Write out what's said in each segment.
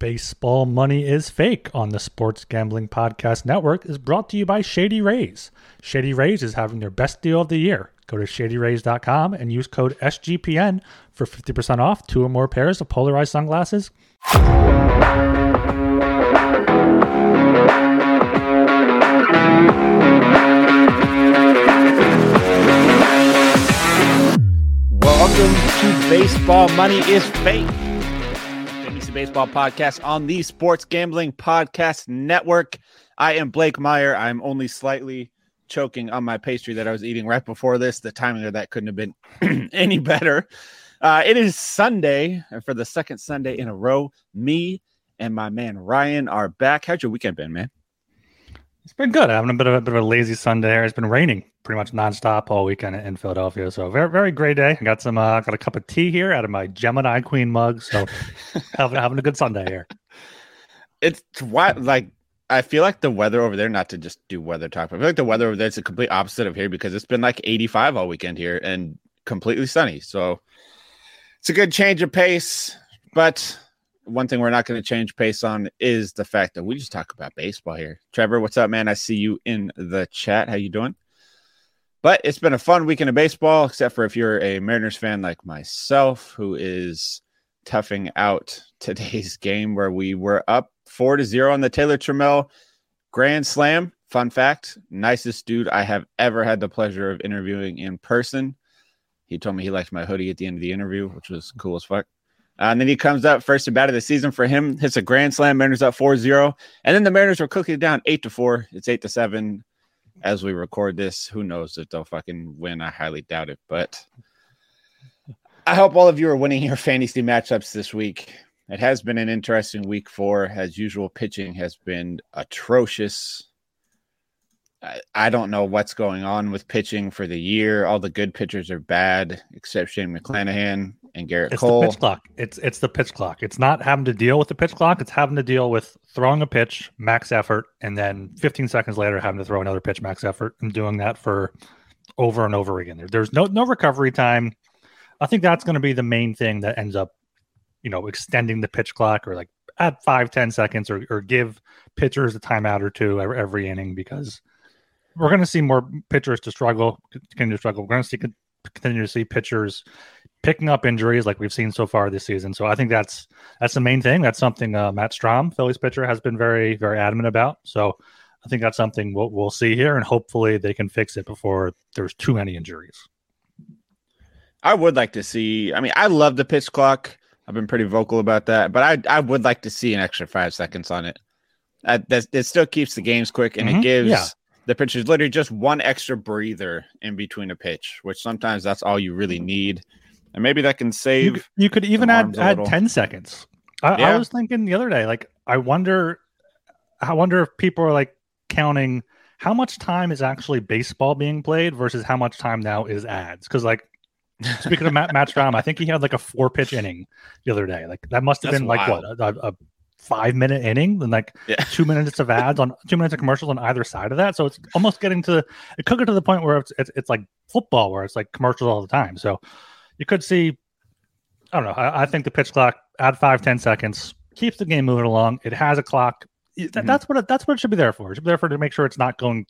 Baseball Money is Fake on the Sports Gambling Podcast Network is brought to you by Shady Rays. Shady Rays is having their best deal of the year. Go to ShadyRays.com and use code SGPN for 50% off two or more pairs of polarized sunglasses. Welcome to Baseball Money is Fake, baseball podcast on the Sports Gambling Podcast Network. I am Blake Meyer. I'm only slightly choking on my pastry that I was eating right before this. The timing of that couldn't have been any better. It is Sunday, and for the second Sunday in a row, me and my man Ryan are back. How's your weekend been, man? It's been good. Having a bit of a lazy Sunday here. It's been raining pretty much nonstop all weekend in Philadelphia. So very, very gray day. I got a cup of tea here out of my Gemini Queen mug. So having a good Sunday here. It's wild. I feel like the weather over there, not to just do weather talk, but I feel like the weather over there is the complete opposite of here because it's been like 85 all weekend here and completely sunny. So it's a good change of pace, but one thing we're not going to change pace on is the fact that we just talk about baseball here. Trevor, what's up, man? I see you in the chat. How you doing? But it's been a fun weekend of baseball, except for if you're a Mariners fan like myself, who is toughing out today's game where we were up 4-0 on the Taylor Trammell grand slam. Fun fact, nicest dude I have ever had the pleasure of interviewing in person. He told me he liked my hoodie at the end of the interview, which was cool as fuck. And then he comes up first at bat of the season for him, hits a grand slam, Mariners up 4-0. And then the Mariners were cooking it down 8-4. It's 8-7 as we record this. Who knows if they'll fucking win? I highly doubt it. But I hope all of you are winning your fantasy matchups this week. It has been an interesting week for, as usual, pitching has been atrocious. I don't know what's going on with pitching for the year. All the good pitchers are bad, except Shane McClanahan and Garrett Cole. It's the pitch clock. It's the pitch clock. It's not having to deal with the pitch clock. It's having to deal with throwing a pitch, max effort, and then 15 seconds later having to throw another pitch, max effort, and doing that for over and over again. There's no recovery time. I think that's going to be the main thing that ends up, extending the pitch clock or like at 5-10 seconds or give pitchers a timeout or two every inning because we're going to see more pitchers continue to struggle. We're going to continue to see pitchers picking up injuries like we've seen so far this season. So I think that's the main thing. That's something Matt Strahm, Phillies pitcher, has been very, very adamant about. So I think that's something we'll see here, and hopefully they can fix it before there's too many injuries. I would like to see – I love the pitch clock. I've been pretty vocal about that. But I would like to see an extra 5 seconds on it. It still keeps the games quick, and it gives – the pitch is literally just one extra breather in between a pitch, which sometimes that's all you really need. And maybe that can save. You could even add 10 seconds. I was thinking the other day, I wonder if people are counting how much time is actually baseball being played versus how much time now is ads. Cause speaking of Matt Strahm, I think he had a 4-pitch inning the other day. That must've been wild. a 5-minute inning, then 2 minutes of ads on 2 minutes of commercials on either side of that. So it's almost getting to the point where it's like football, where it's like commercials all the time. So you could see, I don't know. I think the pitch clock add 5-10 seconds keeps the game moving along. It has a clock. That's what it should be there for. It should be there for to make sure it's not going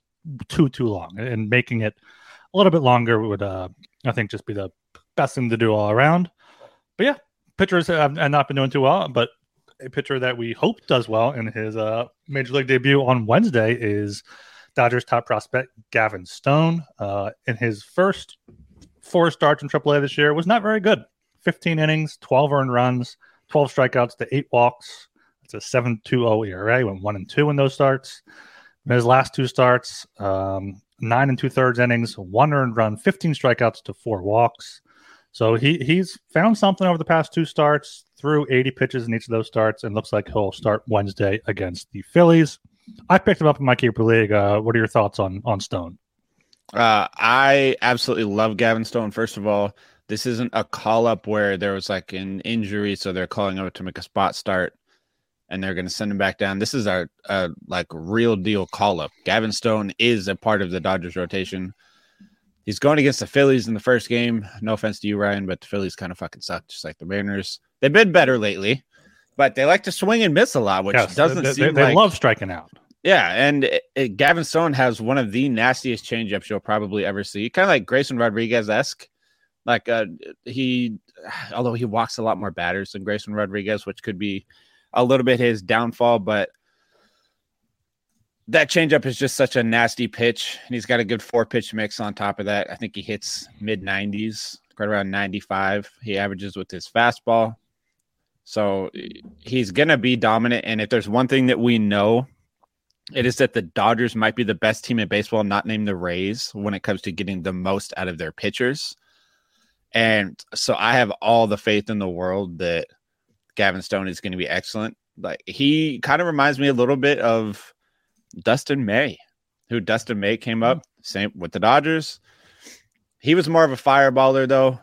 too long, and making it a little bit longer would I think just be the best thing to do all around. But yeah, pitchers have not been doing too well, but a pitcher that we hope does well in his major league debut on Wednesday is Dodgers top prospect Gavin Stone. In his first 4 starts in AAA this year was not very good. 15 innings, 12 earned runs, 12 strikeouts to 8 walks. It's a 7.20 ERA. He went 1-2 in those starts. In his last 2 starts, 9 2/3 innings, 1 earned run, 15 strikeouts to 4 walks. So he's found something over the past 2 starts, through 80 pitches in each of those starts, and looks like he'll start Wednesday against the Phillies. I picked him up in my keeper league. What are your thoughts on Stone? I absolutely love Gavin Stone. First of all, this isn't a call-up where there was an injury, so they're calling him to make a spot start, and they're going to send him back down. This is a real deal call-up. Gavin Stone is a part of the Dodgers rotation. He's going against the Phillies in the first game. No offense to you, Ryan, but the Phillies kind of fucking suck, just like the Mariners. They've been better lately, but they like to swing and miss a lot, which they love striking out. Yeah, and Gavin Stone has one of the nastiest changeups you'll probably ever see. Kind of like Grayson Rodriguez-esque. Like although he walks a lot more batters than Grayson Rodriguez, which could be a little bit his downfall, but that changeup is just such a nasty pitch, and he's got a good four-pitch mix on top of that. I think he hits mid-90s, right around 95. He averages with his fastball. So he's going to be dominant, and if there's one thing that we know, it is that the Dodgers might be the best team in baseball, not named the Rays, when it comes to getting the most out of their pitchers. And so I have all the faith in the world that Gavin Stone is going to be excellent. Like, he kind of reminds me a little bit of Dustin May, who Dustin May came up, same with the Dodgers. He was more of a fireballer, though.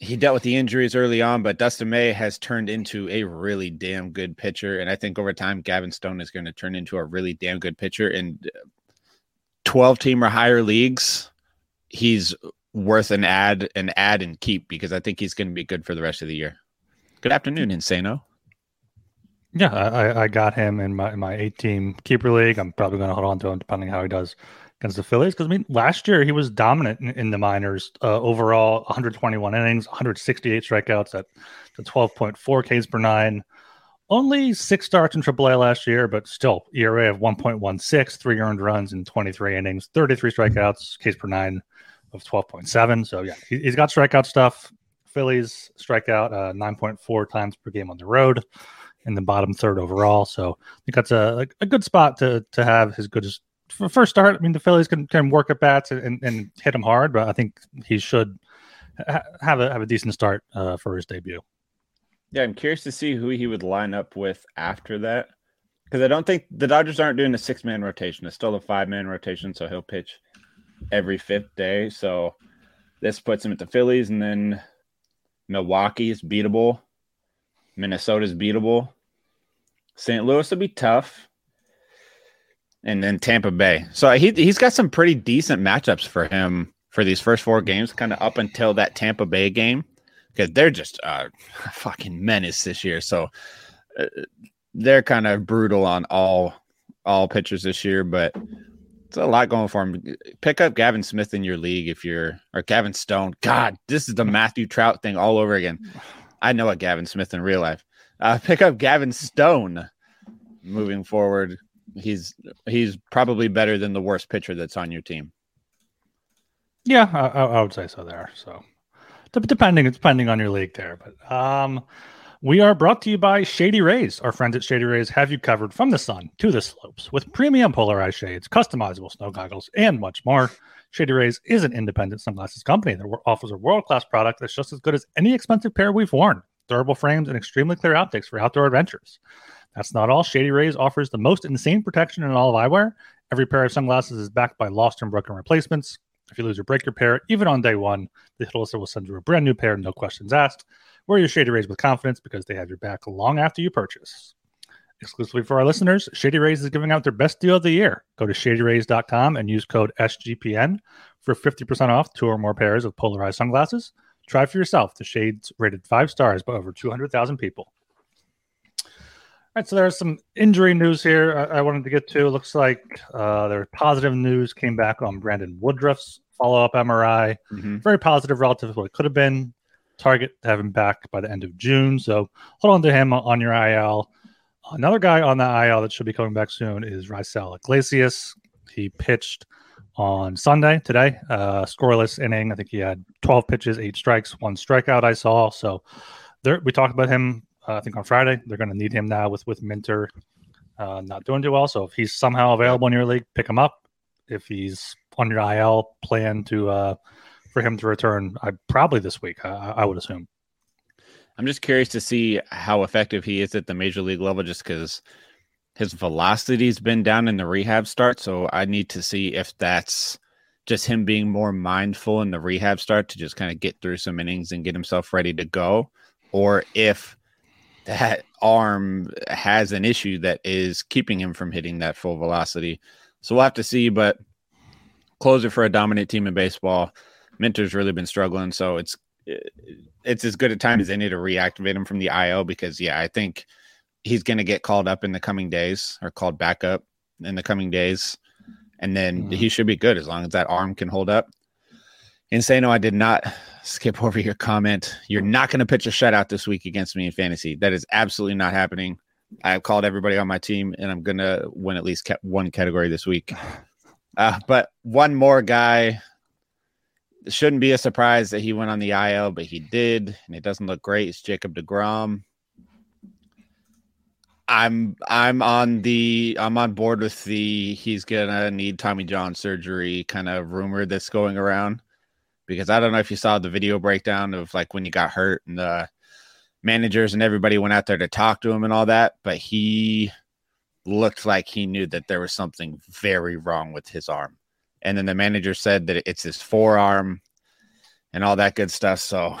He dealt with the injuries early on, but Dustin May has turned into a really damn good pitcher. And I think over time, Gavin Stone is going to turn into a really damn good pitcher. In 12-team or higher leagues, he's worth an ad and keep, because I think he's going to be good for the rest of the year. Good afternoon, Insano. Yeah, I got him in my 8-team keeper league. I'm probably going to hold on to him depending on how he does against the Phillies, because I mean, last year he was dominant in the minors. Overall, 121 innings, 168 strikeouts at the 12.4 Ks per nine. Only 6 starts in AAA last year, but still ERA of 1.16, 3 earned runs in 23 innings, 33 strikeouts, Ks per nine of 12.7. So yeah, he's got strikeout stuff. Phillies strikeout 9.4 times per game on the road, in the bottom third overall. So I think that's a good spot to have his good first start. I mean, the Phillies can work at bats and hit him hard, but I think he should have a decent start for his debut. Yeah, I'm curious to see who he would line up with after that, because I don't think the Dodgers aren't doing a 6-man rotation. It's still a 5-man rotation, so he'll pitch every 5th day. So this puts him at the Phillies, and then Milwaukee is beatable. Minnesota's beatable. St. Louis will be tough. And then Tampa Bay. So he's got some pretty decent matchups for him for these first 4 games, kind of up until that Tampa Bay game, because they're just a fucking menace this year. So they're kind of brutal on all pitchers this year, but it's a lot going for him. Pick up Gavin Smith in your league or Gavin Stone. God, this is the Matthew Trout thing all over again. I know a Gavin Smith in real life. Pick up Gavin Stone moving forward. He's probably better than the worst pitcher that's on your team. Yeah, I would say so there. So depending on your league there. But we are brought to you by Shady Rays. Our friends at Shady Rays have you covered from the sun to the slopes with premium polarized shades, customizable snow goggles, and much more. Shady Rays is an independent sunglasses company that offers a world-class product that's just as good as any expensive pair we've worn. Durable frames and extremely clear optics for outdoor adventures. That's not all. Shady Rays offers the most insane protection in all of eyewear. Every pair of sunglasses is backed by lost and broken replacements. If you lose or break your pair, even on day one, the wholesaler will send you a brand new pair, no questions asked. Wear your Shady Rays with confidence, because they have your back long after you purchase. Exclusively for our listeners, Shady Rays is giving out their best deal of the year. Go to ShadyRays.com and use code SGPN for 50% off 2 or more pairs of polarized sunglasses. Try for yourself the shades rated 5 stars by over 200,000 people. All right, so there's some injury news here I wanted to get to. It looks like their positive news came back on Brandon Woodruff's follow-up MRI. Mm-hmm. Very positive relative to what it could have been. Target to have him back by the end of June. So hold on to him on your IL. Another guy on the IL that should be coming back soon is Raisel Iglesias. He pitched on Sunday, today, scoreless inning. I think he had 12 pitches, 8 strikes, 1 strikeout I saw. So we talked about him, I think, on Friday. They're going to need him now with Minter not doing too well. So if he's somehow available in your league, pick him up. If he's on your IL, plan to for him to return probably this week, I would assume. I'm just curious to see how effective he is at the major league level, just because his velocity's been down in the rehab start. So I need to see if that's just him being more mindful in the rehab start to just kind of get through some innings and get himself ready to go, or if that arm has an issue that is keeping him from hitting that full velocity. So we'll have to see, but closer for a dominant team in baseball. Minter's really been struggling, so it's it's as good a time as any to reactivate him from the IL because, yeah, I think he's going to get called up in the coming days or called back up in the coming days. And then he should be good as long as that arm can hold up. Insano, I did not skip over your comment. You're not going to pitch a shutout this week against me in fantasy. That is absolutely not happening. I have called everybody on my team, and I'm going to win at least one category this week. But one more guy. It shouldn't be a surprise that he went on the IL, but he did, and it doesn't look great. It's Jacob DeGrom. I'm on board with the he's gonna need Tommy John surgery kind of rumor that's going around, because I don't know if you saw the video breakdown of like when he got hurt and the managers and everybody went out there to talk to him and all that, but he looked like he knew that there was something very wrong with his arm. And then the manager said that it's his forearm and all that good stuff. So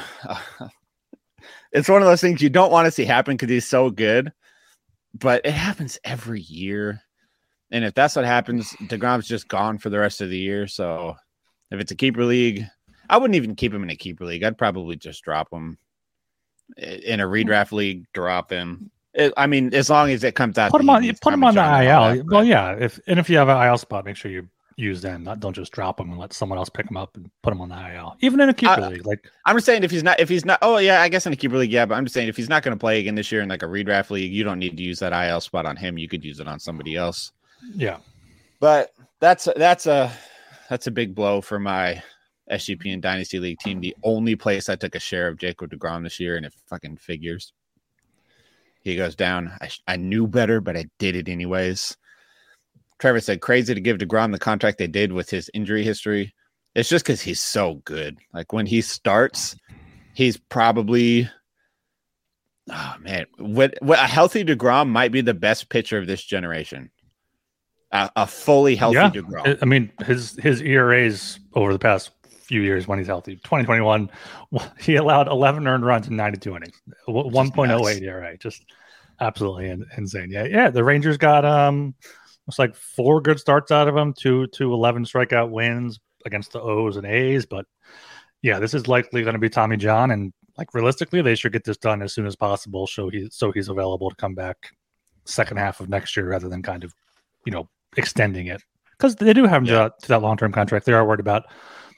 it's one of those things you don't want to see happen because he's so good. But it happens every year. And if that's what happens, DeGrom's just gone for the rest of the year. So if it's a keeper league, I wouldn't even keep him in a keeper league. I'd probably just drop him. In a redraft league, drop him. I mean, as long as it comes out. Put him on the IL. Well, yeah. If you have an IL spot, make sure you use them. Don't just drop him and let someone else pick him up and put him on the IL. Even in a keeper league. I'm just saying if he's not oh yeah, I guess in a keeper league, yeah, but I'm just saying if he's not gonna play again this year in like a redraft league, you don't need to use that IL spot on him. You could use it on somebody else. Yeah. But that's a big blow for my SGPN Dynasty League team. The only place I took a share of Jacob DeGrom this year, and it fucking figures. He goes down. I knew better, but I did it anyways. Trevor said, crazy to give DeGrom the contract they did with his injury history. It's just because he's so good. Like when he starts, he's probably, oh man, what a healthy DeGrom might be the best pitcher of this generation. A fully healthy DeGrom. I mean, his ERAs over the past few years when he's healthy, 2021, he allowed 11 earned runs in 92 innings, 1.08 ERA. Just absolutely insane. Yeah. The Rangers got, it's like four good starts out of him, 11 strikeout wins against the O's and A's. But yeah, this is likely going to be Tommy John, and like realistically, they should get this done as soon as possible, so he's available to come back second half of next year rather than kind of extending it, because they do have him to that long term contract. They are worried about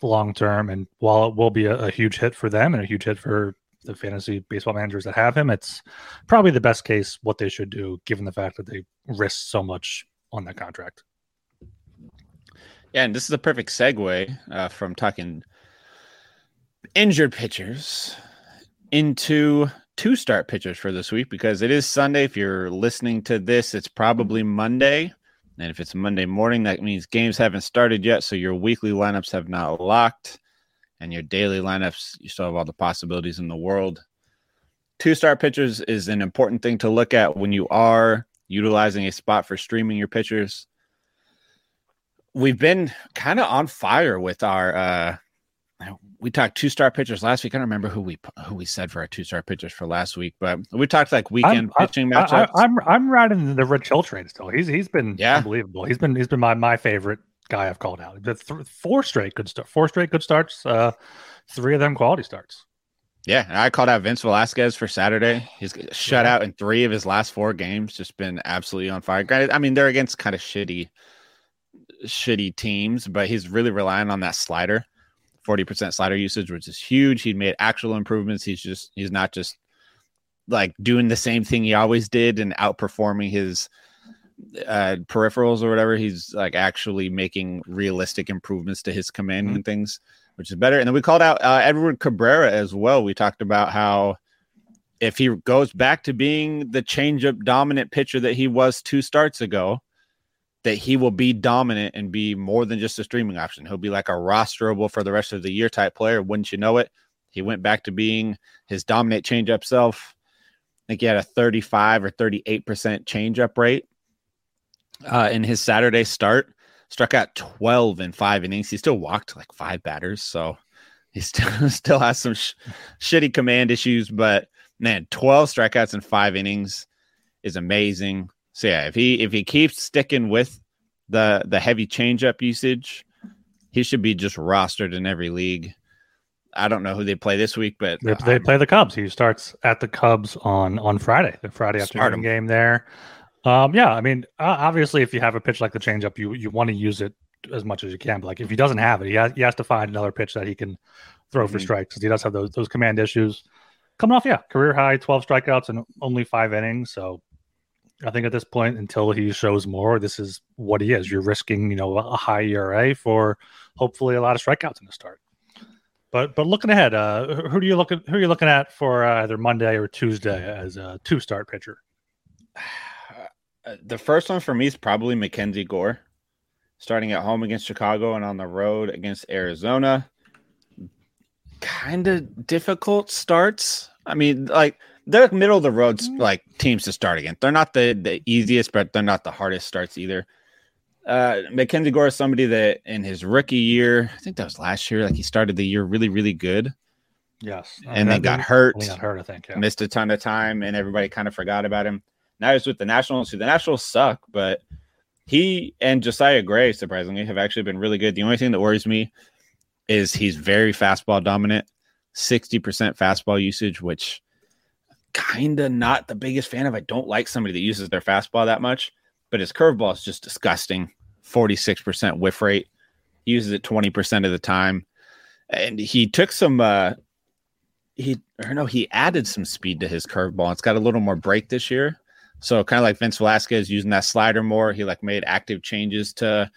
the long term, and while it will be a huge hit for them and a huge hit for the fantasy baseball managers that have him, it's probably the best case what they should do given the fact that they risk so much on that contract. Yeah, and this is a perfect segue from talking injured pitchers into two-start pitchers for this week, because it is Sunday. If you're listening to this, it's probably Monday. And if it's Monday morning, that means games haven't started yet, so your weekly lineups have not locked. And your daily lineups, you still have all the possibilities in the world. Two-star pitchers is an important thing to look at when you are utilizing a spot for streaming your pitchers. We've been kind of on fire with our we talked two-star pitchers last week. I don't remember who we said for our two-star pitchers for last week, but we talked like weekend pitching matchups. I'm riding the Rich Hill train still. He's been unbelievable. He's been my favorite guy I've called out. But four straight good starts, three of them quality starts. Yeah, and I called out Vince Velasquez for Saturday. He's shut out in three of his last four games. Just been absolutely on fire. Granted, I mean, they're against kind of shitty teams, but he's really relying on that slider, 40% slider usage, which is huge. He made actual improvements. He's not just like doing the same thing he always did and outperforming his peripherals or whatever. He's like actually making realistic improvements to his command and things, which is better. And then we called out Edward Cabrera as well. We talked about how if he goes back to being the changeup dominant pitcher that he was two starts ago, that he will be dominant and be more than just a streaming option. He'll be like a rosterable for the rest of the year type player. Wouldn't you know it? He went back to being his dominant changeup self. I think he had a 35 or 38% changeup rate in his Saturday start. Struck out 12 in five innings. He still walked like five batters, so he still has some shitty command issues. But man, 12 strikeouts in five innings is amazing. So yeah, if he keeps sticking with the heavy changeup usage, he should be just rostered in every league. I don't know who they play this week, but they play the Cubs. He starts at the Cubs on Friday, the Friday afternoon game there. Yeah, I mean, obviously, if you have a pitch like the changeup, you want to use it as much as you can. But like if he doesn't have it, he has to find another pitch that he can throw for strikes, because he does have those command issues. Coming off, career high 12 strikeouts and only 5 innings. So I think at this point, until he shows more, this is what he is. You're risking, a high ERA for hopefully a lot of strikeouts in the start. But looking ahead, who are you looking at for either Monday or Tuesday as a two-start pitcher? The first one for me is probably Mackenzie Gore, starting at home against Chicago and on the road against Arizona. Kind of difficult starts. I mean, like, they're middle of the road, like, teams to start against. They're not the easiest, but they're not the hardest starts either. Mackenzie Gore is somebody that in his rookie year, I think that was last year, like, he started the year really, really good. Yes. And then got hurt, I think. Yeah. Missed a ton of time, and everybody kind of forgot about him. Now he's with the Nationals. The Nationals suck, but he and Josiah Gray, surprisingly, have actually been really good. The only thing that worries me is he's very fastball dominant, 60% fastball usage, which kind of not the biggest fan of. I don't like somebody that uses their fastball that much, but his curveball is just disgusting. 46% whiff rate. He uses it 20% of the time. And he took some, he added some speed to his curveball. It's got a little more break this year. So kind of like Vince Velasquez using that slider more. He like made active changes to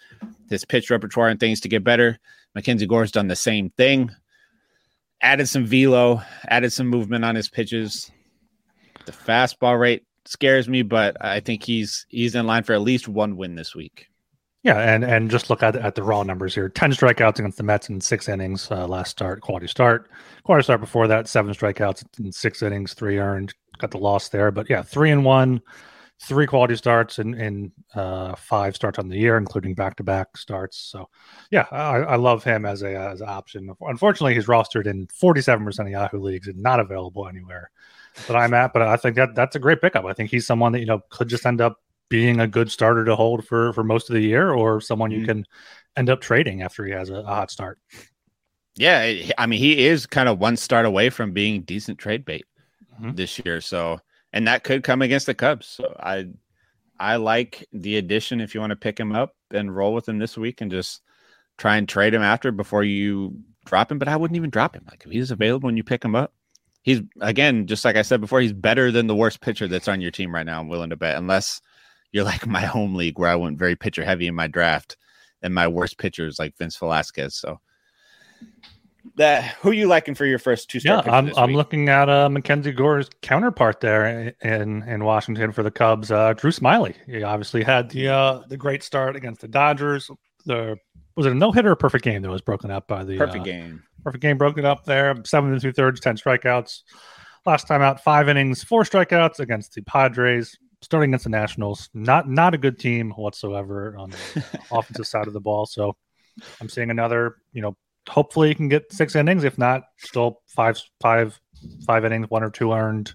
his pitch repertoire and things to get better. Mackenzie Gore's done the same thing, added some velo, added some movement on his pitches. The fastball rate scares me, but I think he's in line for at least one win this week. Yeah, and just look at the raw numbers here. 10 strikeouts against the Mets in 6 innings last start, quality start. Quality start before that, 7 strikeouts in 6 innings, 3 earned. Got the loss there, but yeah, 3-1. 3 quality starts and 5 starts on the year, including back-to-back starts. So, yeah, I love him as an option. Unfortunately, he's rostered in 47% of Yahoo leagues and not available anywhere that I'm at. But I think that's a great pickup. I think he's someone that could just end up being a good starter to hold for most of the year, or someone you can end up trading after he has a hot start. Yeah, I mean, he is kind of one start away from being decent trade bait this year. So. And that could come against the Cubs. So I like the addition if you want to pick him up and roll with him this week and just try and trade him after before you drop him. But I wouldn't even drop him. Like, if he's available and you pick him up, he's, again, just like I said before, he's better than the worst pitcher that's on your team right now, I'm willing to bet. Unless you're like my home league where I went very pitcher heavy in my draft and my worst pitcher is like Vince Velasquez. So who are you liking for your first two-star pitcher this week? I'm looking at Mackenzie Gore's counterpart there in Washington for the Cubs, Drew Smyly. He obviously had the great start against the Dodgers. Was it a no-hitter or a perfect game that was broken up by the perfect game? Perfect game broken up there. 7 2/3, 10 strikeouts. Last time out, 5 innings, 4 strikeouts against the Padres. Starting against the Nationals, not a good team whatsoever on the offensive side of the ball. So I'm seeing another, hopefully you can get 6 innings. If not, still five innings, 1 or 2 earned,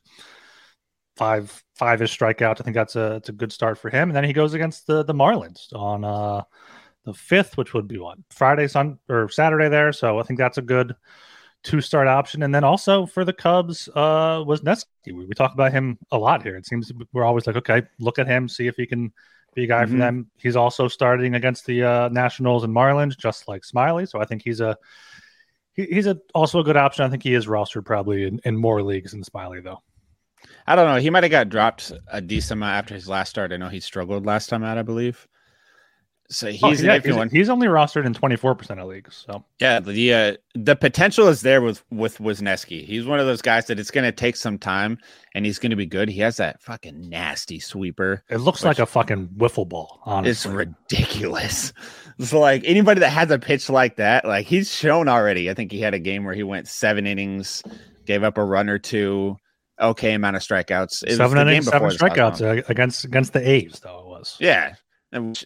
five-ish strikeouts. I think that's a good start for him. And then he goes against the Marlins on the 5th, which would be on Friday, Saturday there. So I think that's a good two-start option. And then also for the Cubs, Wisniewski. We talk about him a lot here. It seems we're always like, okay, look at him, see if he can be a guy for them. He's also starting against the Nationals and Marlins, just like Smyly. So I think he's also a good option. I think he is rostered probably in more leagues than Smyly, though. I don't know. He might have got dropped a decent amount after his last start. I know he struggled last time out, I believe. So he's only rostered in 24% of leagues. So yeah, the potential is there with Wisniewski. He's one of those guys that it's going to take some time, and he's going to be good. He has that fucking nasty sweeper. It looks like a fucking wiffle ball. Honestly, it's ridiculous. So like anybody that has a pitch like that, like he's shown already. I think he had a game where he went 7 innings, gave up a run or 2, okay amount of strikeouts. It 7 innings, 7 strikeouts against the A's, though it was. Yeah.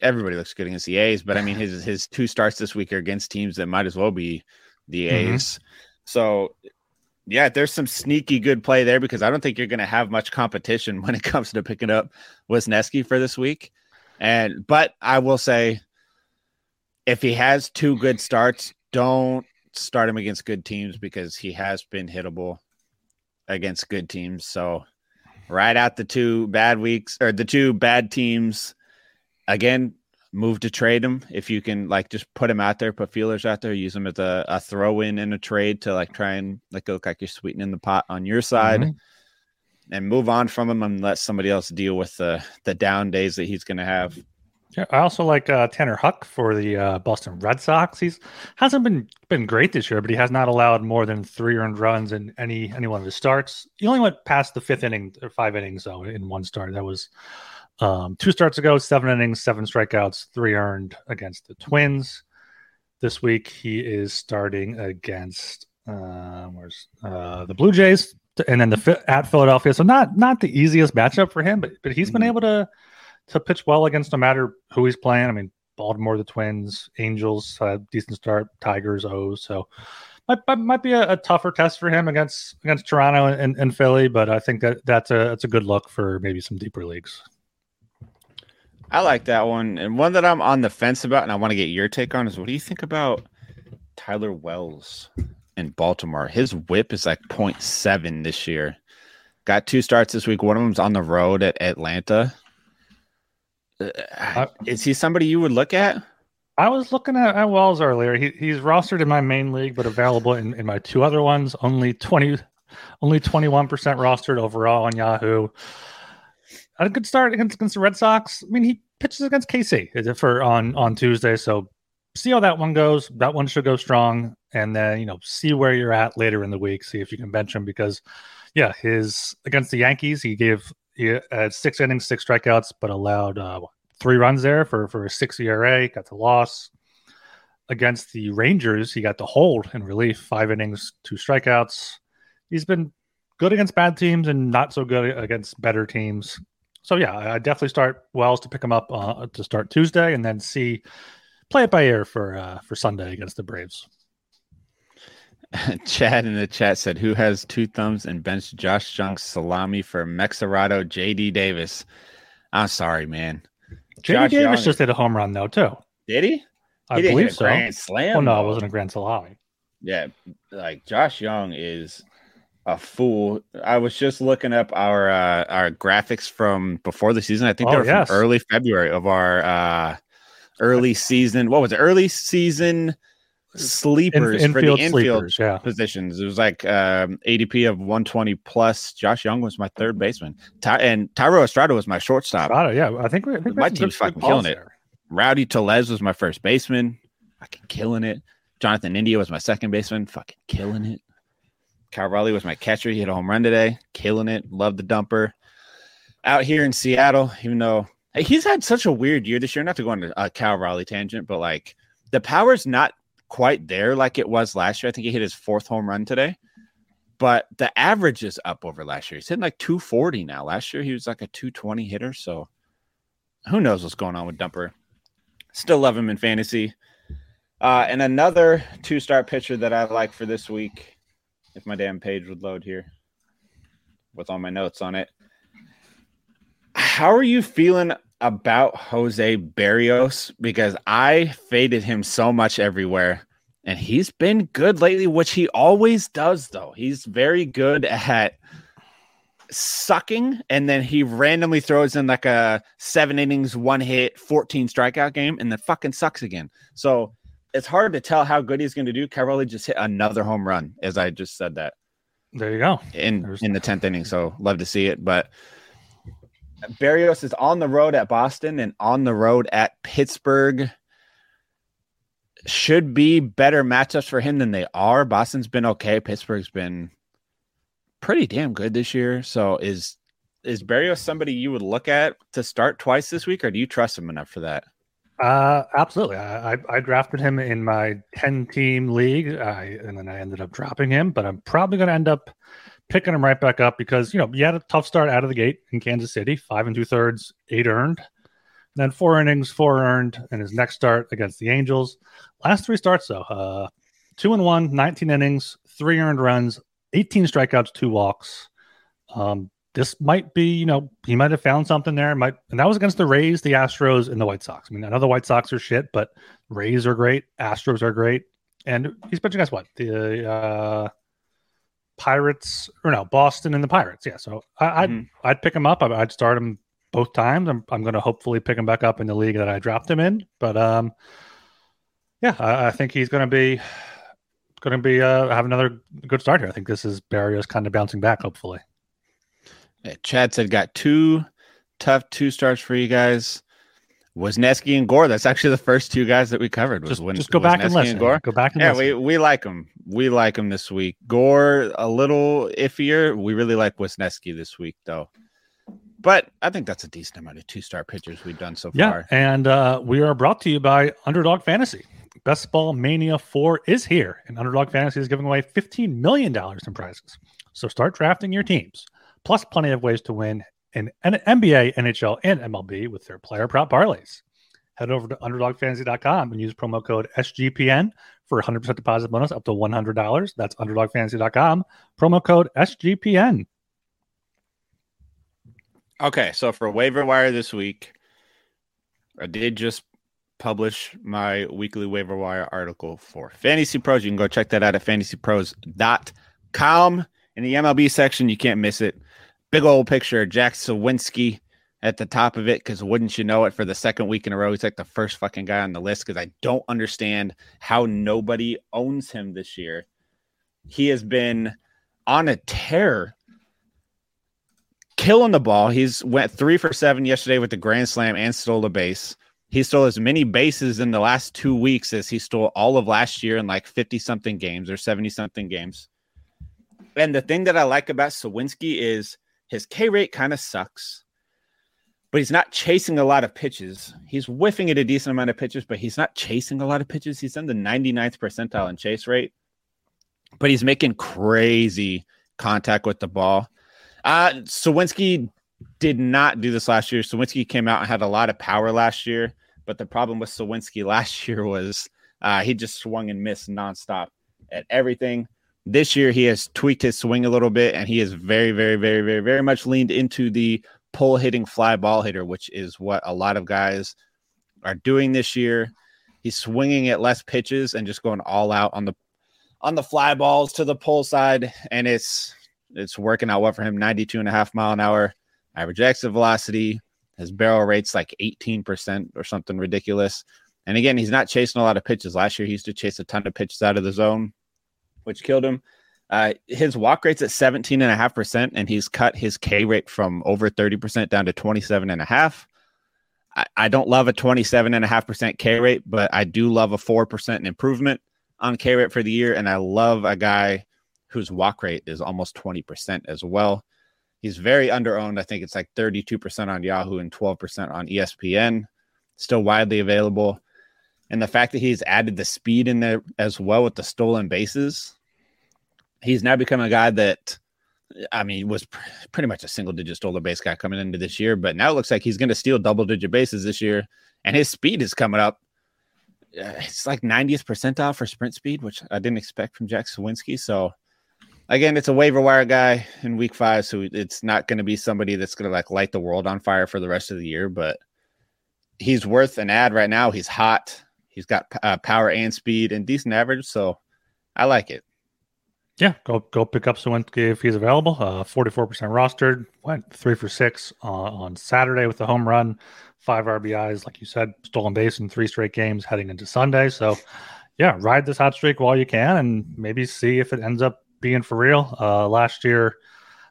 Everybody looks good against the A's, but I mean, his 2 starts this week are against teams that might as well be the A's. So, yeah, there's some sneaky good play there because I don't think you're going to have much competition when it comes to picking up Wisniewski for this week. But I will say, if he has 2 good starts, don't start him against good teams because he has been hittable against good teams. So ride out the two bad weeks or the two bad teams. Again, move to trade him. If you can, like, just put him out there, put feelers out there, use him as a throw in and a trade to like try and like look like you're sweetening the pot on your side. Mm-hmm. And move on from him and let somebody else deal with the down days that he's going to have. Yeah, I also like Tanner Huck for the Boston Red Sox. He's hasn't been great this year, but he has not allowed more than 3 earned runs in any one of his starts. He only went past the 5 innings though in one start. That was 2 starts ago. 7 innings, 7 strikeouts, 3 earned against the Twins. This week he is starting against the Blue Jays. And then at Philadelphia, so not the easiest matchup for him, but he's been able to pitch well against no matter who he's playing. I mean, Baltimore, the Twins, Angels, decent start, Tigers, O's. So might be a tougher test for him against Toronto and Philly, but I think that's a good look for maybe some deeper leagues. I like that one, and one that I'm on the fence about, and I want to get your take on is what do you think about Tyler Wells? In Baltimore, his whip is like 0.7 this year. Got 2 starts this week. One of them's on the road at Atlanta. Is he somebody you would look at? I was looking at Wells earlier. He's rostered in my main league, but available in my 2 other ones. Only 21% rostered overall on Yahoo. Had a good start against the Red Sox. I mean, he pitches against KC on Tuesday, so see how that one goes. That one should go strong. And then, see where you're at later in the week. See if you can bench him because, his against the Yankees, he had 6 innings, 6 strikeouts, but allowed 3 runs there for a 6 ERA, got the loss. Against the Rangers, he got the hold in relief, 5 innings, 2 strikeouts. He's been good against bad teams and not so good against better teams. So, I definitely start Wells to pick him up to start Tuesday and then play it by ear for Sunday against the Braves. Chad in the chat said, who has 2 thumbs and bench Josh Young salami for Mexerado J.D. Davis? I'm sorry, man. J.D. Davis just hit a home run, though, too. Did he? I believe so. Grand slam. Oh, no, it wasn't a grand salami. Yeah, like Josh Young is a fool. I was just looking up our graphics from before the season. I think they were from early February of our early season. What was it? Early season sleepers for the infield positions. It was like ADP of 120 plus. Josh Young was my third baseman, and Tyro Estrada was my shortstop. I think my team's fucking killing it. Rowdy Tellez was my first baseman, fucking killing it. Jonathan India was my second baseman, fucking killing it. Cal Raleigh was my catcher. He hit a home run today, killing it. Love the dumper. Out here in Seattle, even though he's had such a weird year this year, not to go on a Cal Raleigh tangent, but like the power's not quite there like it was last year. I think he hit his 4th home run today, but the average is up over last year. He's hitting like 240 now. Last year he was like a 220 hitter, so who knows what's going on with Dumper. Still love him in fantasy. And another 2-star pitcher that I like for this week, if my damn page would load here with all my notes on it. How are you feeling about Jose Berrios, because I faded him so much everywhere and he's been good lately, which he always does though. He's very good at sucking. And then he randomly throws in like a 7 innings, 1 hit, 14 strikeout game. And then fucking sucks again. So it's hard to tell how good he's going to do. Carvalho just hit another home run. As I just said that, there you go in the 10th inning. So love to see it, but Berrios is on the road at Boston and on the road at Pittsburgh. Should be better matchups for him than they are. Boston's been okay. Pittsburgh's been pretty damn good this year. So is Berrios somebody you would look at to start twice this week, or do you trust him enough for that? Absolutely. I drafted him in my 10-team league, and then I ended up dropping him, but I'm probably going to end up picking him right back up because, he had a tough start out of the gate in Kansas City, 5 2/3, 8 earned, and then 4 innings, 4 earned, and his next start against the Angels. Last 3 starts, though, 2-1, 19 innings, 3 earned runs, 18 strikeouts, 2 walks. This might be, he might have found something there. And that was against the Rays, the Astros, and the White Sox. I mean, I know the White Sox are shit, but Rays are great. Astros are great. And he's pitching us what? The Pirates, or no, Boston and the Pirates. Yeah, so I'd pick him up. I'd start him both times. I'm going to hopefully pick him back up in the league that I dropped him in. But yeah, I think he's going to be have another good start here. I think this is Berrios kind of bouncing back, hopefully. Chad said, got two tough two starts for you guys. Wisniewski and Gore. That's actually the first two guys that we covered. Just go back and listen. Gore. Go back and listen. Yeah, we like him. We like him this week. Gore, a little iffier. We really like Wisniewski this week, though. But I think that's a decent amount of two-star pitchers we've done so far. Yeah, and we are brought to you by Underdog Fantasy. Best Ball Mania 4 is here, and Underdog Fantasy is giving away $15 million in prizes. So start drafting your teams. Plus plenty of ways to win in NBA, NHL, and MLB with their player prop parlays. Head over to UnderdogFantasy.com and use promo code SGPN for 100% deposit bonus up to $100. That's UnderdogFantasy.com, promo code SGPN. Okay, so for Waiver Wire this week, I did just publish my weekly Waiver Wire article for Fantasy Pros. You can go check that out at fantasypros.com. In the MLB section, you can't miss it. Big old picture of Jack Suwinski at the top of it, because wouldn't you know it, for the second week in a row, he's like the first fucking guy on the list, because I don't understand how nobody owns him this year. He has been on a tear, killing the ball. He's went 3-for-7 yesterday with the grand slam and stole a base. He stole as many bases in the last 2 weeks as he stole all of last year in like 50-something games or 70-something games. And the thing that I like about Suwinski is his K rate kind of sucks, but he's not chasing a lot of pitches. He's whiffing at a decent amount of pitches, but he's not chasing a lot of pitches. He's in the 99th percentile in chase rate, but he's making crazy contact with the ball. Suwinski did not do this last year. Suwinski came out and had a lot of power last year, but the problem with Suwinski last year was he just swung and missed nonstop at everything. This year, he has tweaked his swing a little bit, and he is very, very, very, very, very much leaned into the pull-hitting fly ball hitter, which is what a lot of guys are doing this year. He's swinging at less pitches and just going all out on the fly balls to the pull side, and it's working out well for him. 92.5 mile an hour average exit velocity. His barrel rate's like 18% or something ridiculous. And again, he's not chasing a lot of pitches. Last year, he used to chase a ton of pitches out of the zone, which killed him. His walk rate's at 17.5%, and he's cut his K rate from over 30% down to 27.5%. I don't love a 27.5% K rate, but I do love a 4% improvement on K rate for the year. And I love a guy whose walk rate is almost 20% as well. He's very underowned. I think it's like 32% on Yahoo and 12% on ESPN. Still widely available. And the fact that he's added the speed in there as well with the stolen bases, he's now become a guy that, I mean, was pretty much a single-digit stolen base guy coming into this year. But now it looks like he's going to steal double-digit bases this year, and his speed is coming up. It's like 90th percentile for sprint speed, which I didn't expect from Jack Suwinski. So, again, it's a waiver wire guy in Week 5, so it's not going to be somebody that's going to like light the world on fire for the rest of the year. But he's worth an ad right now. He's hot. He's got power and speed and decent average, so I like it. Yeah, go pick up Suwinski if he's available. 44% rostered, went 3-for-6 on Saturday with the home run, 5 RBIs, like you said, stolen base in 3 straight games heading into Sunday. So, yeah, ride this hot streak while you can and maybe see if it ends up being for real. Last year,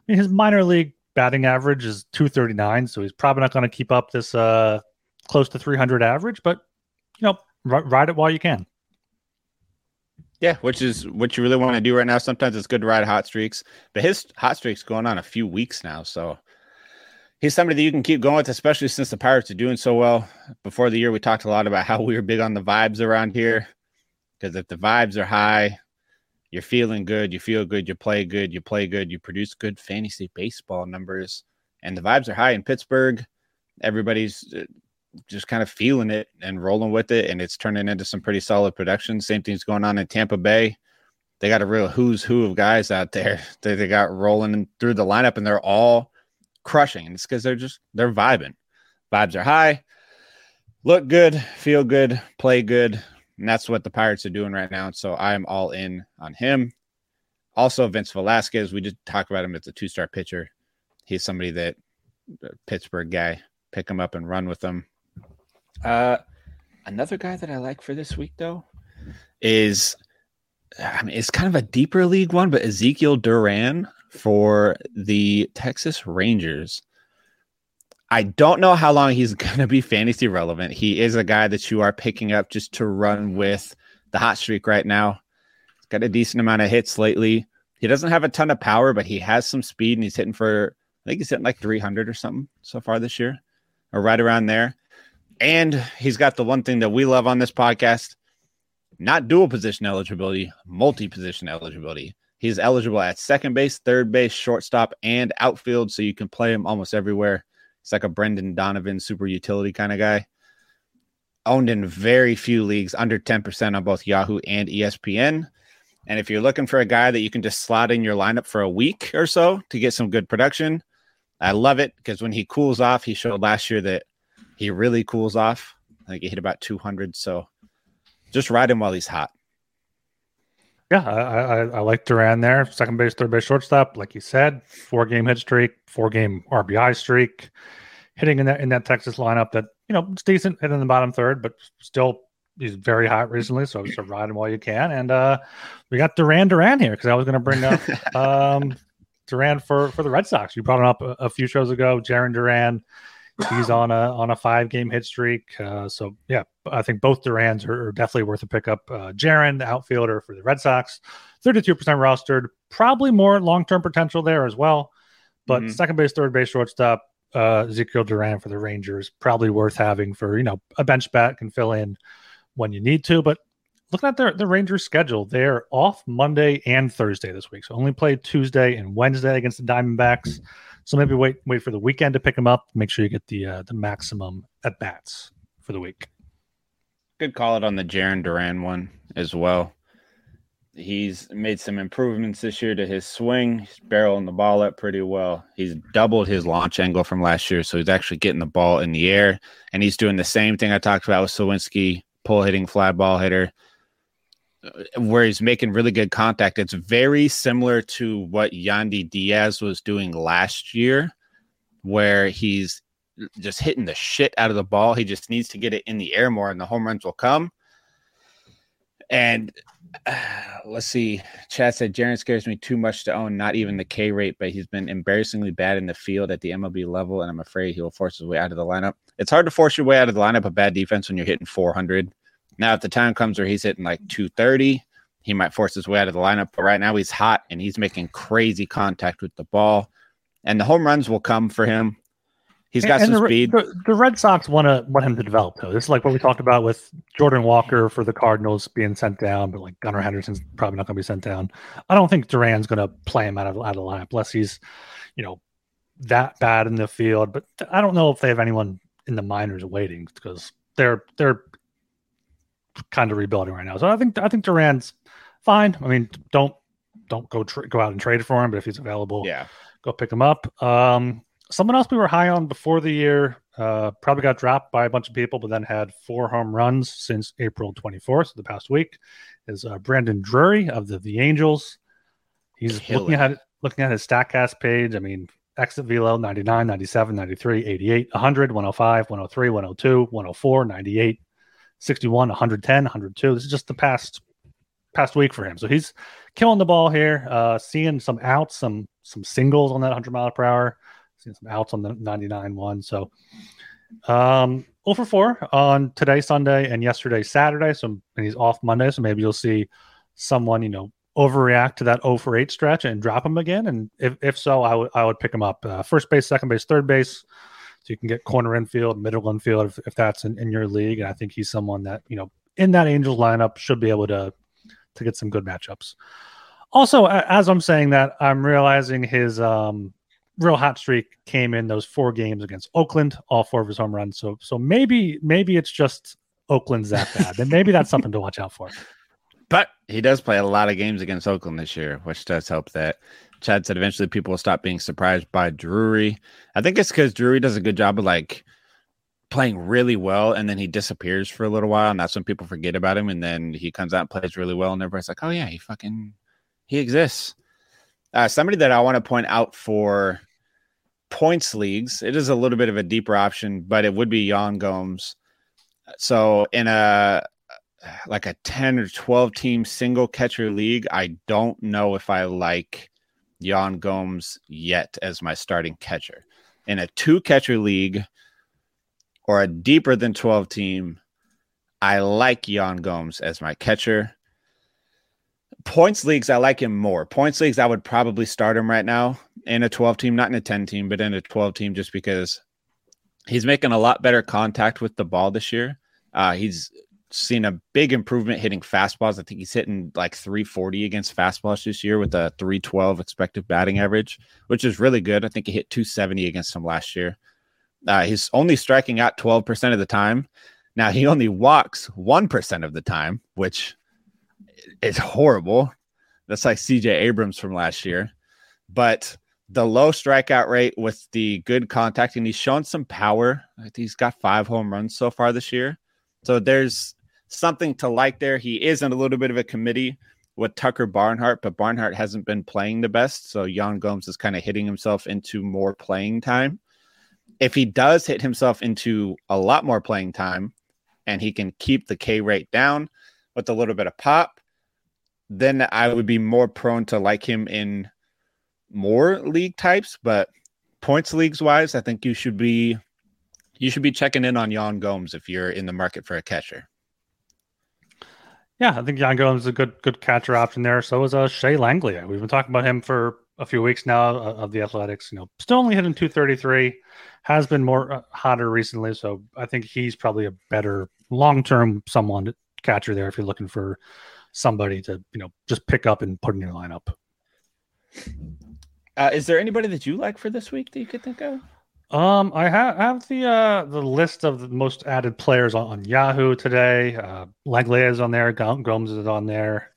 I mean, his minor league batting average is 239, so he's probably not going to keep up this close to 300 average, but, you know, ride it while you can. Yeah, which is what you really want to do right now. Sometimes it's good to ride hot streaks, but his hot streak's going on a few weeks now. So he's somebody that you can keep going with, especially since the Pirates are doing so well. Before the year, we talked a lot about how we were big on the vibes around here, because if the vibes are high, you're feeling good, you feel good, you play good, you produce good fantasy baseball numbers, and the vibes are high in Pittsburgh. Everybody's just kind of feeling it and rolling with it, and it's turning into some pretty solid production. Same thing's going on in Tampa Bay. They got a real who's who of guys out there that they got rolling through the lineup, and they're all crushing. And it's because they're vibing. Vibes are high. Look good, feel good, play good. And that's what the Pirates are doing right now. So I'm all in on him. Also, Vince Velasquez, we just talked about him as a two-star pitcher. He's somebody that Pittsburgh guy, pick him up and run with him. Another guy that I like for this week, though, is, I mean, it's kind of a deeper league one, but Ezekiel Duran for the Texas Rangers. I don't know how long he's going to be fantasy relevant. He is a guy that you are picking up just to run with the hot streak right now. He's got a decent amount of hits lately. He doesn't have a ton of power, but he has some speed, and he's hitting for, I think he's hitting like 300 or something so far this year, or right around there. And he's got the one thing that we love on this podcast, not dual position eligibility, multi-position eligibility. He's eligible at second base, third base, shortstop, and outfield, so you can play him almost everywhere. It's like a Brendan Donovan super utility kind of guy. Owned in very few leagues, under 10% on both Yahoo and ESPN. And if you're looking for a guy that you can just slot in your lineup for a week or so to get some good production, I love it because when he cools off, he showed last year that he really cools off. I think he hit about 200, so just ride him while he's hot. Yeah, I like Duran there. Second base, third base, shortstop. Like you said, 4-game hit streak, 4-game RBI streak. Hitting in that Texas lineup that, you know, it's decent. Hitting in the bottom third, but still he's very hot recently. So just ride him while you can. And we got Duran here because I was going to bring up Duran for the Red Sox. You brought him up a few shows ago. Jarren Duran. He's on a 5-game hit streak. So, yeah, I think both Durans are definitely worth a pickup. Jarren, the outfielder for the Red Sox, 32% rostered, probably more long-term potential there as well. But second base, third base, shortstop, Ezekiel Duran for the Rangers, probably worth having for, you know, a bench bat, can fill in when you need to. But looking at the Rangers' schedule, they're off Monday and Thursday this week. So only play Tuesday and Wednesday against the Diamondbacks. So maybe wait for the weekend to pick him up. Make sure you get the maximum at-bats for the week. Good call it on the Jarren Duran one as well. He's made some improvements this year to his swing. He's barreling the ball up pretty well. He's doubled his launch angle from last year, so he's actually getting the ball in the air. And he's doing the same thing I talked about with Suwinski, pull-hitting fly ball hitter, where he's making really good contact. It's very similar to what Yandy Diaz was doing last year, where he's just hitting the shit out of the ball. He just needs to get it in the air more, and the home runs will come. And let's see. Chad said, Jarren scares me too much to own, not even the K rate, but he's been embarrassingly bad in the field at the MLB level, and I'm afraid he'll force his way out of the lineup. It's hard to force your way out of the lineup of bad defense when you're hitting 400. Now, if the time comes where he's hitting like 230, he might force his way out of the lineup. But right now he's hot and he's making crazy contact with the ball. And the home runs will come for him. He's got some speed. The Red Sox want him to develop, though. This is like what we talked about with Jordan Walker for the Cardinals being sent down, but like Gunnar Henderson's probably not going to be sent down. I don't think Duran's going to play him out of the lineup unless he's, you know, that bad in the field. But I don't know if they have anyone in the minors waiting because they're kind of rebuilding right now. So I think Duran's fine. I mean, don't go out and trade for him, but if he's available, yeah, go pick him up. Someone else we were high on before the year, probably got dropped by a bunch of people, but then had 4 home runs since April 24th, the past week, is Brandon Drury of the Angels. He's looking at his Statcast page. I mean, exit velo 99, 97, 93, 88, 100, 105, 103, 102, 104, 98, 61, 110, 102. This is just the past week for him. So he's killing the ball here, seeing some outs, some singles on that 100 mph, seeing some outs on the 99-1. So 0 for 4 on today, Sunday, and yesterday, Saturday. So, and he's off Monday. So maybe you'll see someone, you know, overreact to that 0 for 8 stretch and drop him again. And if so, I would pick him up. First base, second base, third base. So you can get corner infield, middle infield if that's in your league. And I think he's someone that, you know, in that Angels lineup should be able to get some good matchups. Also, as I'm saying that, I'm realizing his real hot streak came in those 4 games against Oakland, all 4 of his home runs. So maybe it's just Oakland's that bad. And maybe that's something to watch out for. But he does play a lot of games against Oakland this year, which does help that. Chad said eventually people will stop being surprised by Drury. I think it's because Drury does a good job of like playing really well, and then he disappears for a little while, and that's when people forget about him, and then he comes out and plays really well, and everybody's like, oh, yeah, he exists. Somebody that I want to point out for points leagues, it is a little bit of a deeper option, but it would be Yan Gomes. So in a 10 or 12 team single catcher league, I don't know if I like Yan Gomes yet as my starting catcher. In a 2 catcher league or a deeper than 12 team, I like Yan Gomes as my catcher. Points leagues, I like him more. Points leagues, I would probably start him right now in a 12 team, not in a 10 team, but in a 12 team, just because he's making a lot better contact with the ball this year. He's seen a big improvement hitting fastballs. I think he's hitting like 340 against fastballs this year with a 312 expected batting average, which is really good. I think he hit 270 against him last year. He's only striking out 12% of the time. Now he only walks 1% of the time, which is horrible. That's like CJ Abrams from last year, but the low strikeout rate with the good contact, and he's shown some power. I think he's got 5 home runs so far this year. So there's something to like there. He is in a little bit of a committee with Tucker Barnhart, but Barnhart hasn't been playing the best. So Yan Gomes is kind of hitting himself into more playing time. If he does hit himself into a lot more playing time and he can keep the K rate down with a little bit of pop, then I would be more prone to like him in more league types. But points leagues wise, I think you should be checking in on Yan Gomes if you're in the market for a catcher. Yeah, I think Yan Gomes is a good catcher option there. So is Shea Langley. We've been talking about him for a few weeks now of the Athletics. Still only hitting 233, has been more hotter recently. So I think he's probably a better long-term someone catcher there if you're looking for somebody to just pick up and put in your lineup. Is there anybody that you like for this week that you could think of? I have the list of the most added players on Yahoo today. Langley is on there. Gomes is on there.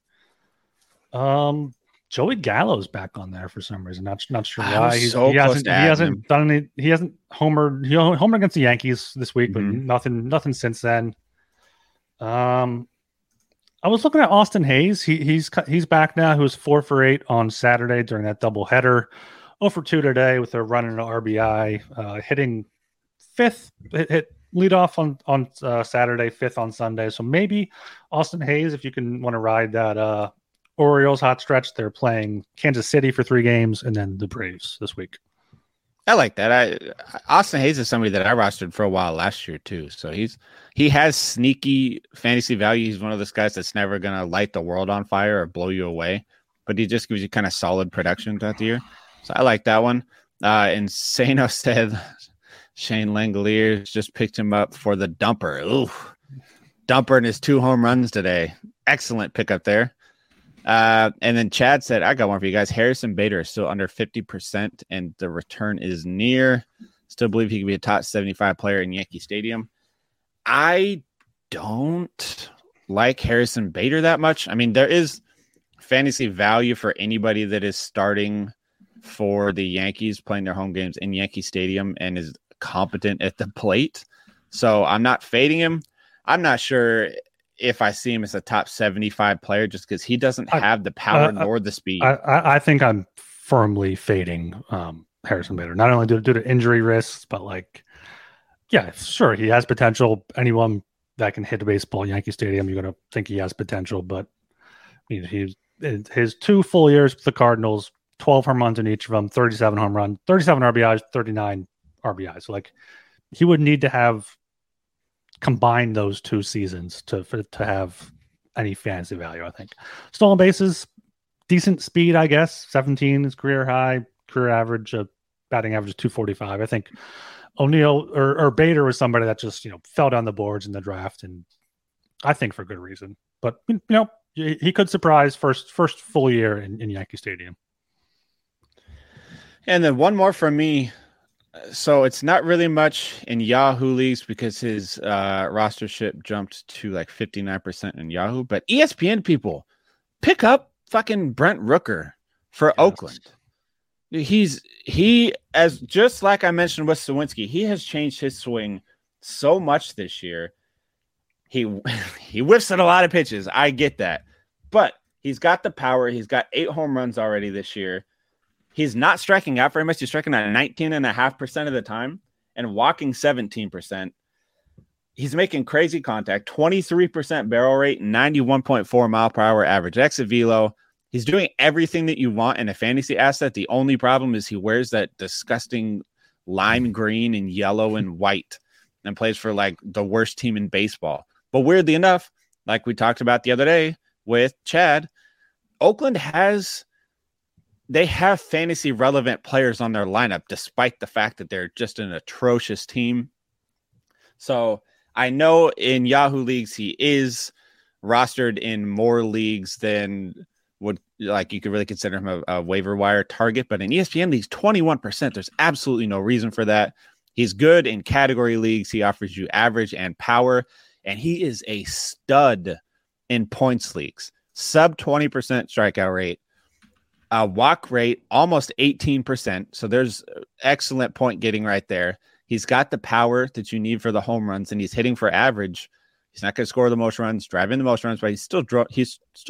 Joey Gallo's back on there for some reason. Not sure why. He hasn't done any. He hasn't homered. He homered against the Yankees this week, but nothing since then. I was looking at Austin Hayes. He's back now. Who was 4-for-8 on Saturday during that doubleheader. 0-for-2 today with a run and an RBI. Hitting fifth, hit leadoff on Saturday, fifth on Sunday. So maybe Austin Hayes, if you can want to ride that Orioles hot stretch. They're playing Kansas City for 3 games and then the Braves this week. I like that. Austin Hayes is somebody that I rostered for a while last year too. So he has sneaky fantasy value. He's one of those guys that's never going to light the world on fire or blow you away, but he just gives you kind of solid production throughout the year. So I like that one. And Sano said Shane Langoliers just picked him up for the dumper. Ooh, dumper and his 2 home runs today. Excellent pickup there. And then Chad said, I got one for you guys. Harrison Bader is still under 50% and the return is near. Still believe he could be a top 75 player in Yankee Stadium. I don't like Harrison Bader that much. I mean, there is fantasy value for anybody that is starting for the Yankees playing their home games in Yankee Stadium and is competent at the plate. So I'm not fading him. I'm not sure if I see him as a top 75 player, just because he doesn't have the power nor the speed. I think I'm firmly fading Harrison Bader, not only due to injury risks, but sure, he has potential. Anyone that can hit a baseball in Yankee Stadium, you're going to think he has potential. But his 2 full years with the Cardinals, 12 home runs in each of them, 37 home run, 37 RBIs, 39 RBIs. So he would need to have combine those 2 seasons to have any fantasy value, I think. Stolen bases, decent speed, I guess. 17 is career high, career average, batting average is 245. I think O'Neill or Bader was somebody that just, fell down the boards in the draft, and I think for good reason. But, he could surprise first full year in Yankee Stadium. And then one more from me. So it's not really much in Yahoo leagues because his rostership jumped to 59% in Yahoo. But ESPN people, pick up fucking Brent Rooker for Oakland. He, as just like I mentioned with Suwinski, he has changed his swing so much this year. He whiffs at a lot of pitches. I get that. But he's got the power. He's got 8 home runs already this year. He's not striking out very much. He's striking out 19.5% of the time and walking 17%. He's making crazy contact, 23% barrel rate, 91.4 mile per hour average exit velo. He's doing everything that you want in a fantasy asset. The only problem is he wears that disgusting lime green and yellow and white and plays for like the worst team in baseball. But weirdly enough, like we talked about the other day with Chad, Oakland they have fantasy relevant players on their lineup, despite the fact that they're just an atrocious team. So I know in Yahoo leagues, he is rostered in more leagues than would like you could really consider him a waiver wire target. But in ESPN leagues, 21%, there's absolutely no reason for that. He's good in category leagues. He offers you average and power, and he is a stud in points leagues. Sub 20% strikeout rate, a walk rate, almost 18%. So there's excellent point getting right there. He's got the power that you need for the home runs, and he's hitting for average. He's not going to score the most runs, drive in the most runs, but he's still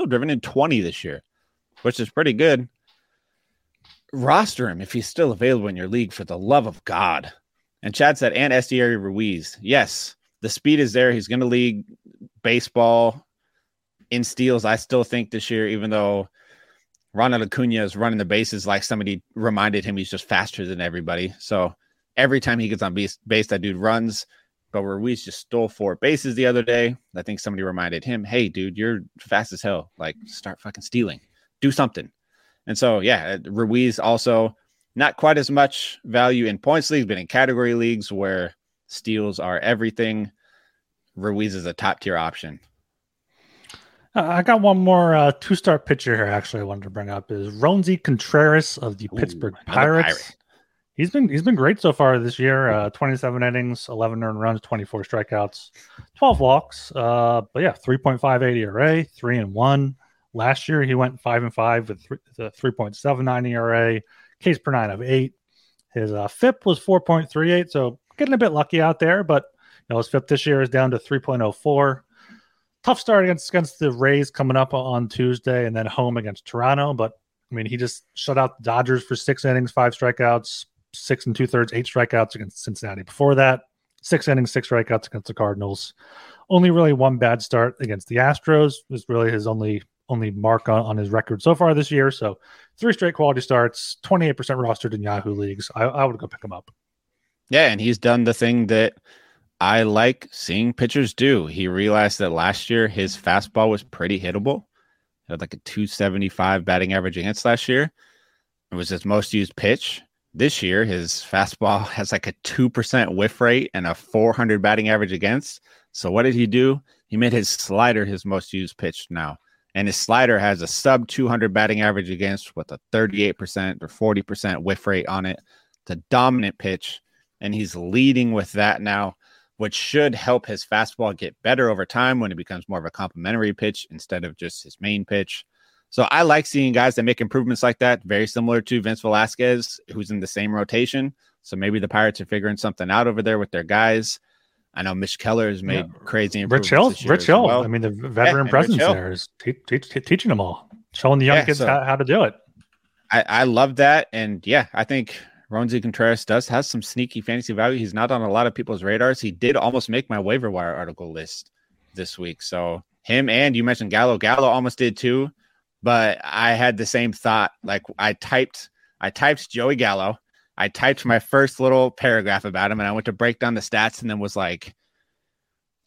driven in 20 this year, which is pretty good. Roster him if he's still available in your league, for the love of God. And Chad said, and Esteury Ruiz. Yes, the speed is there. He's going to lead baseball in steals, I still think, this year, even though Ronald Acuna is running the bases like somebody reminded him he's just faster than everybody. So every time he gets on base, that dude runs. But Ruiz just stole 4 bases the other day. I think somebody reminded him, hey, dude, you're fast as hell. Like, start fucking stealing. Do something. And so, yeah, Ruiz also not quite as much value in points leagues, but in category leagues where steals are everything, Ruiz is a top-tier option. I got one more two-star pitcher here, actually, I wanted to bring up is Roansy Contreras of the Pittsburgh Pirates. Pirate. He's been great so far this year. 27 innings, 11 earned runs, 24 strikeouts, 12 walks. But yeah, 3.58 ERA, 3-1. Last year he went 5-5 with the 3.79 ERA, Ks per 9 of 8. His FIP was 4.38, so getting a bit lucky out there. But you know, his FIP this year is down to 3.04. Tough start against the Rays coming up on Tuesday, and then home against Toronto. But I mean, he just shut out the Dodgers for 6 innings, 5 strikeouts. 6 2/3, 8 strikeouts against Cincinnati. Before that, 6 innings, 6 strikeouts against the Cardinals. Only really one bad start against the Astros. It was really his only mark on his record so far this year. So 3 straight quality starts, 28% rostered in Yahoo leagues. I would go pick him up. Yeah, and he's done the thing that I like seeing pitchers do. He realized that last year his fastball was pretty hittable. He had like a 275 batting average against last year. It was his most used pitch. This year, his fastball has like a 2% whiff rate and a 400 batting average against. So what did he do? He made his slider his most used pitch now. And his slider has a sub 200 batting average against with a 38% or 40% whiff rate on it. It's a dominant pitch. And he's leading with that now, which should help his fastball get better over time when it becomes more of a complementary pitch instead of just his main pitch. So I like seeing guys that make improvements like that, very similar to Vince Velasquez, who's in the same rotation. So maybe the Pirates are figuring something out over there with their guys. I know Mitch Keller has made crazy improvements. Rich Hill. Well. I mean, the veteran presence there is teaching them all, showing the young kids how to do it. I love that. And yeah, I think Roansy Contreras has some sneaky fantasy value. He's not on a lot of people's radars. He did almost make my waiver wire article list this week. So him, and you mentioned Gallo. Gallo almost did too. But I had the same thought. Like I typed Joey Gallo. I typed my first little paragraph about him, and I went to break down the stats, and then was like,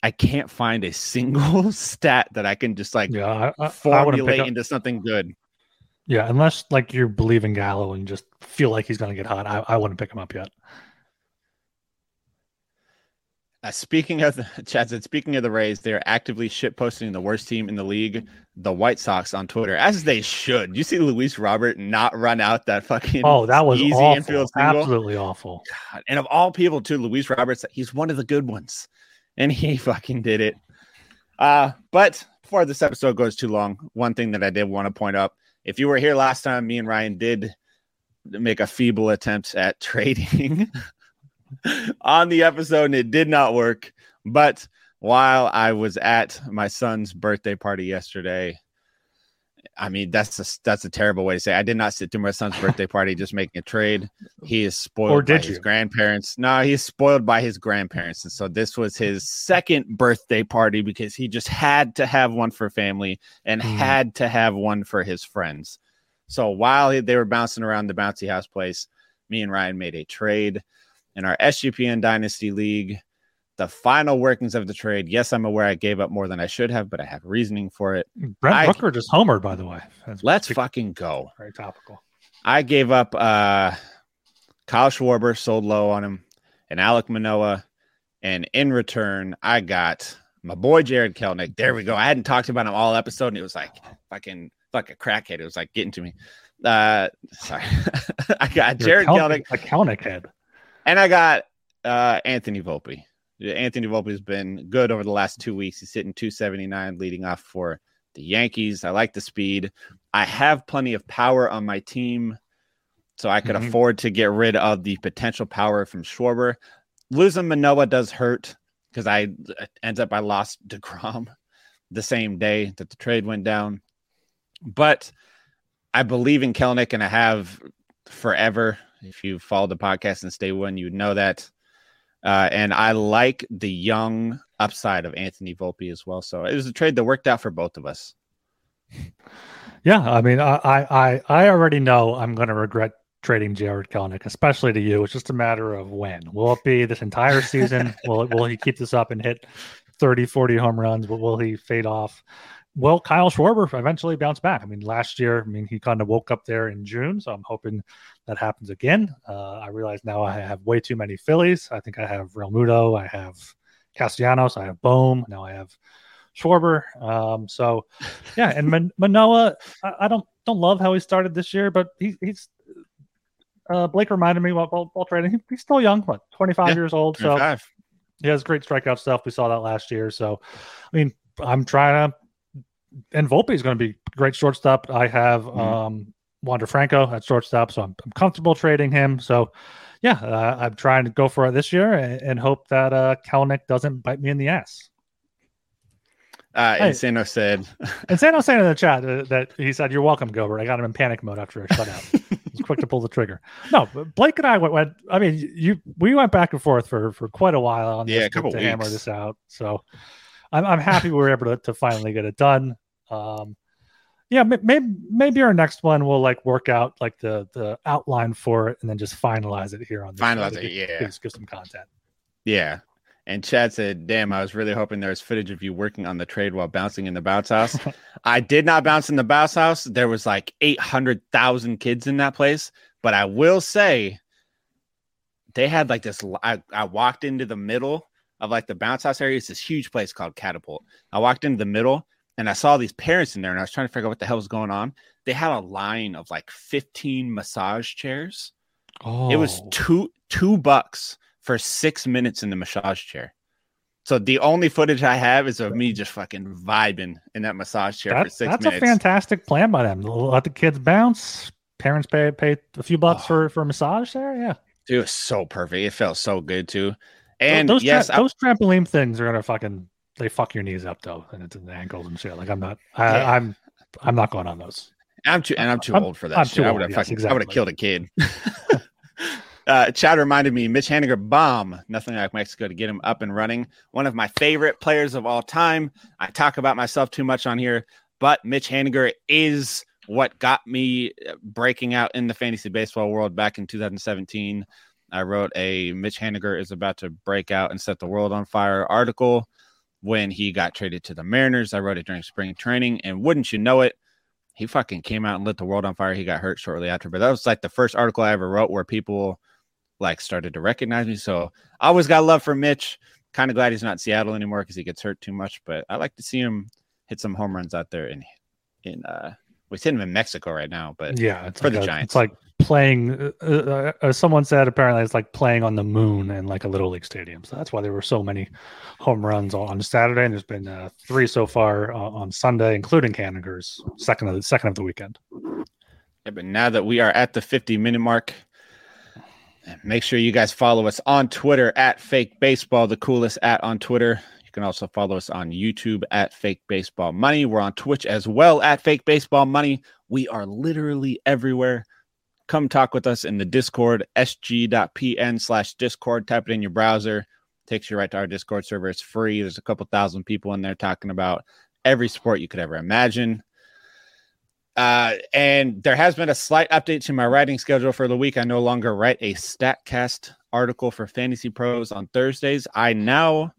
I can't find a single stat that I can just formulate into something good. Yeah, unless like you're believing Gallo and just feel like he's going to get hot, I wouldn't pick him up yet. Speaking of the Rays, they're actively shitposting the worst team in the league, the White Sox, on Twitter, as they should. You see Luis Robert not run out that fucking easy awful. Infield single? Absolutely awful. God. And of all people, too, Luis Robert, he's one of the good ones, and he fucking did it. But before this episode goes too long, one thing that I did want to point up, if you were here last time, me and Ryan did make a feeble attempt at trading on the episode, and it did not work. But while I was at my son's birthday party yesterday, I mean, that's a terrible way to say it. I did not sit through my son's birthday party just making a trade. He is spoiled his grandparents. No, he's spoiled by his grandparents. And so this was his second birthday party because he just had to have one for family and had to have one for his friends. So while they were bouncing around the bouncy house place, me and Ryan made a trade in our SGPN Dynasty League. The final workings of the trade. Yes, I'm aware I gave up more than I should have, but I have reasoning for it. Brent Rooker just homered, by the way. Let's fucking go. Very topical. I gave up Kyle Schwarber, sold low on him, and Alec Manoah. And in return, I got my boy Jarred Kelenic. There we go. I hadn't talked about him all episode, and it was like fucking like a crackhead. It was like getting to me. Sorry. I got Jarred Kelenic. A Kelenic head. And I got Anthony Volpe. Anthony Volpe has been good over the last 2 weeks. He's hitting 279 leading off for the Yankees. I like the speed. I have plenty of power on my team, so I could afford to get rid of the potential power from Schwarber. Losing Manoah does hurt because I lost DeGrom the same day that the trade went down. But I believe in Kelenic, and I have forever. If you've followed the podcast since day one, you know that. And I like the young upside of Anthony Volpe as well. So it was a trade that worked out for both of us. Yeah, I mean, I already know I'm going to regret trading Jarred Kelenic, especially to you. It's just a matter of when. Will it be this entire season? Will he keep this up and hit 30, 40 home runs? But will he fade off? Will Kyle Schwarber eventually bounce back? I mean, last year, he kind of woke up there in June, so I'm hoping that happens again. I realize now I have way too many Phillies. I think I have Real Muto, I have Castellanos, I have Bohm, now I have Schwarber. So, yeah, and Manoah, I don't love how he started this year, but he's Blake reminded me while trading. He's still young, what, 25 years old? 25. So he has great strikeout stuff. We saw that last year. So, I mean, I'm trying to. And Volpe is going to be great shortstop. I have Wander Franco at shortstop, so I'm comfortable trading him. So, yeah, I'm trying to go for it this year and hope that Kelenic doesn't bite me in the ass. Insano said in the chat that he said, "You're welcome, Gilbert." I got him in panic mode after a shutout. He was quick to pull the trigger. No, Blake and I went. I mean, we went back and forth for quite a while on this a couple to weeks. Hammer this out. So. I'm happy we were able to finally get it done. Maybe our next one will work out the outline for it and then just finalize it here on this. Give some content. Yeah. And Chad said, "Damn, I was really hoping there was footage of you working on the trade while bouncing in the bounce house." I did not bounce in the bounce house. There was 800,000 kids in that place, but I will say they had this. I walked into the middle of the bounce house area. It's this huge place called Catapult. I walked into the middle and I saw these parents in there and I was trying to figure out what the hell was going on. They had a line of 15 massage chairs. Oh. It was $2 for 6 minutes in the massage chair. So the only footage I have is of me just fucking vibing in that massage chair for 6 minutes. That's a fantastic plan by them. Let the kids bounce. Parents pay a few bucks for a massage there. Yeah. It was so perfect. It felt so good too. And those trampoline things are gonna they fuck your knees up though, and it's in the ankles and shit. I'm not going on those. I'm too old for that. I would have killed a kid. Chad reminded me, Mitch Haniger bomb. Nothing like Mexico to get him up and running. One of my favorite players of all time. I talk about myself too much on here, but Mitch Haniger is what got me breaking out in the fantasy baseball world back in 2017. I wrote a Mitch Haniger is about to break out and set the world on fire article when he got traded to the Mariners. I wrote it during spring training, and wouldn't you know it, he fucking came out and lit the world on fire. He got hurt shortly after, but that was the first article I ever wrote where people started to recognize me. So I always got love for Mitch. Kind of glad he's not in Seattle anymore because he gets hurt too much, but I like to see him hit some home runs out there in we see him in Mexico right now, but yeah, it's for the Giants. It's playing. Someone said apparently it's playing on the moon in a little league stadium. So that's why there were so many home runs on Saturday, and there's been three so far on Sunday, including Haniger's second of the weekend. Yeah, but now that we are at the 50-minute mark, Make sure you guys follow us on Twitter at Fake Baseball, the coolest at on Twitter. You can also follow us on YouTube at Fake Baseball Money. We're on Twitch as well at Fake Baseball Money. We are literally everywhere. Come talk with us in the Discord, sg.pn/Discord. Type it in your browser. Takes you right to our Discord server. It's free. There's a couple thousand people in there talking about every sport you could ever imagine. And there has been a slight update to my writing schedule for the week. I no longer write a StatCast article for Fantasy Pros on Thursdays. I now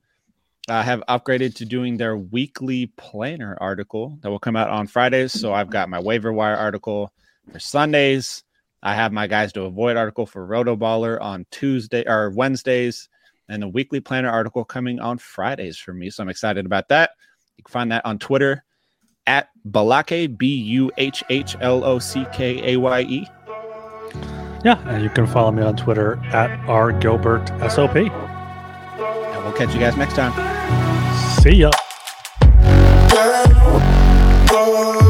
have upgraded to doing their weekly planner article that will come out on Fridays. So I've got my waiver wire article for Sundays. I have my guys to avoid article for Rotoballer on Tuesday or Wednesdays, and the weekly planner article coming on Fridays for me. So I'm excited about that. You can find that on Twitter at Buhllackaye, Buhhlockaye. Yeah, and you can follow me on Twitter at RGilbertSOP. And we'll catch you guys next time. See ya.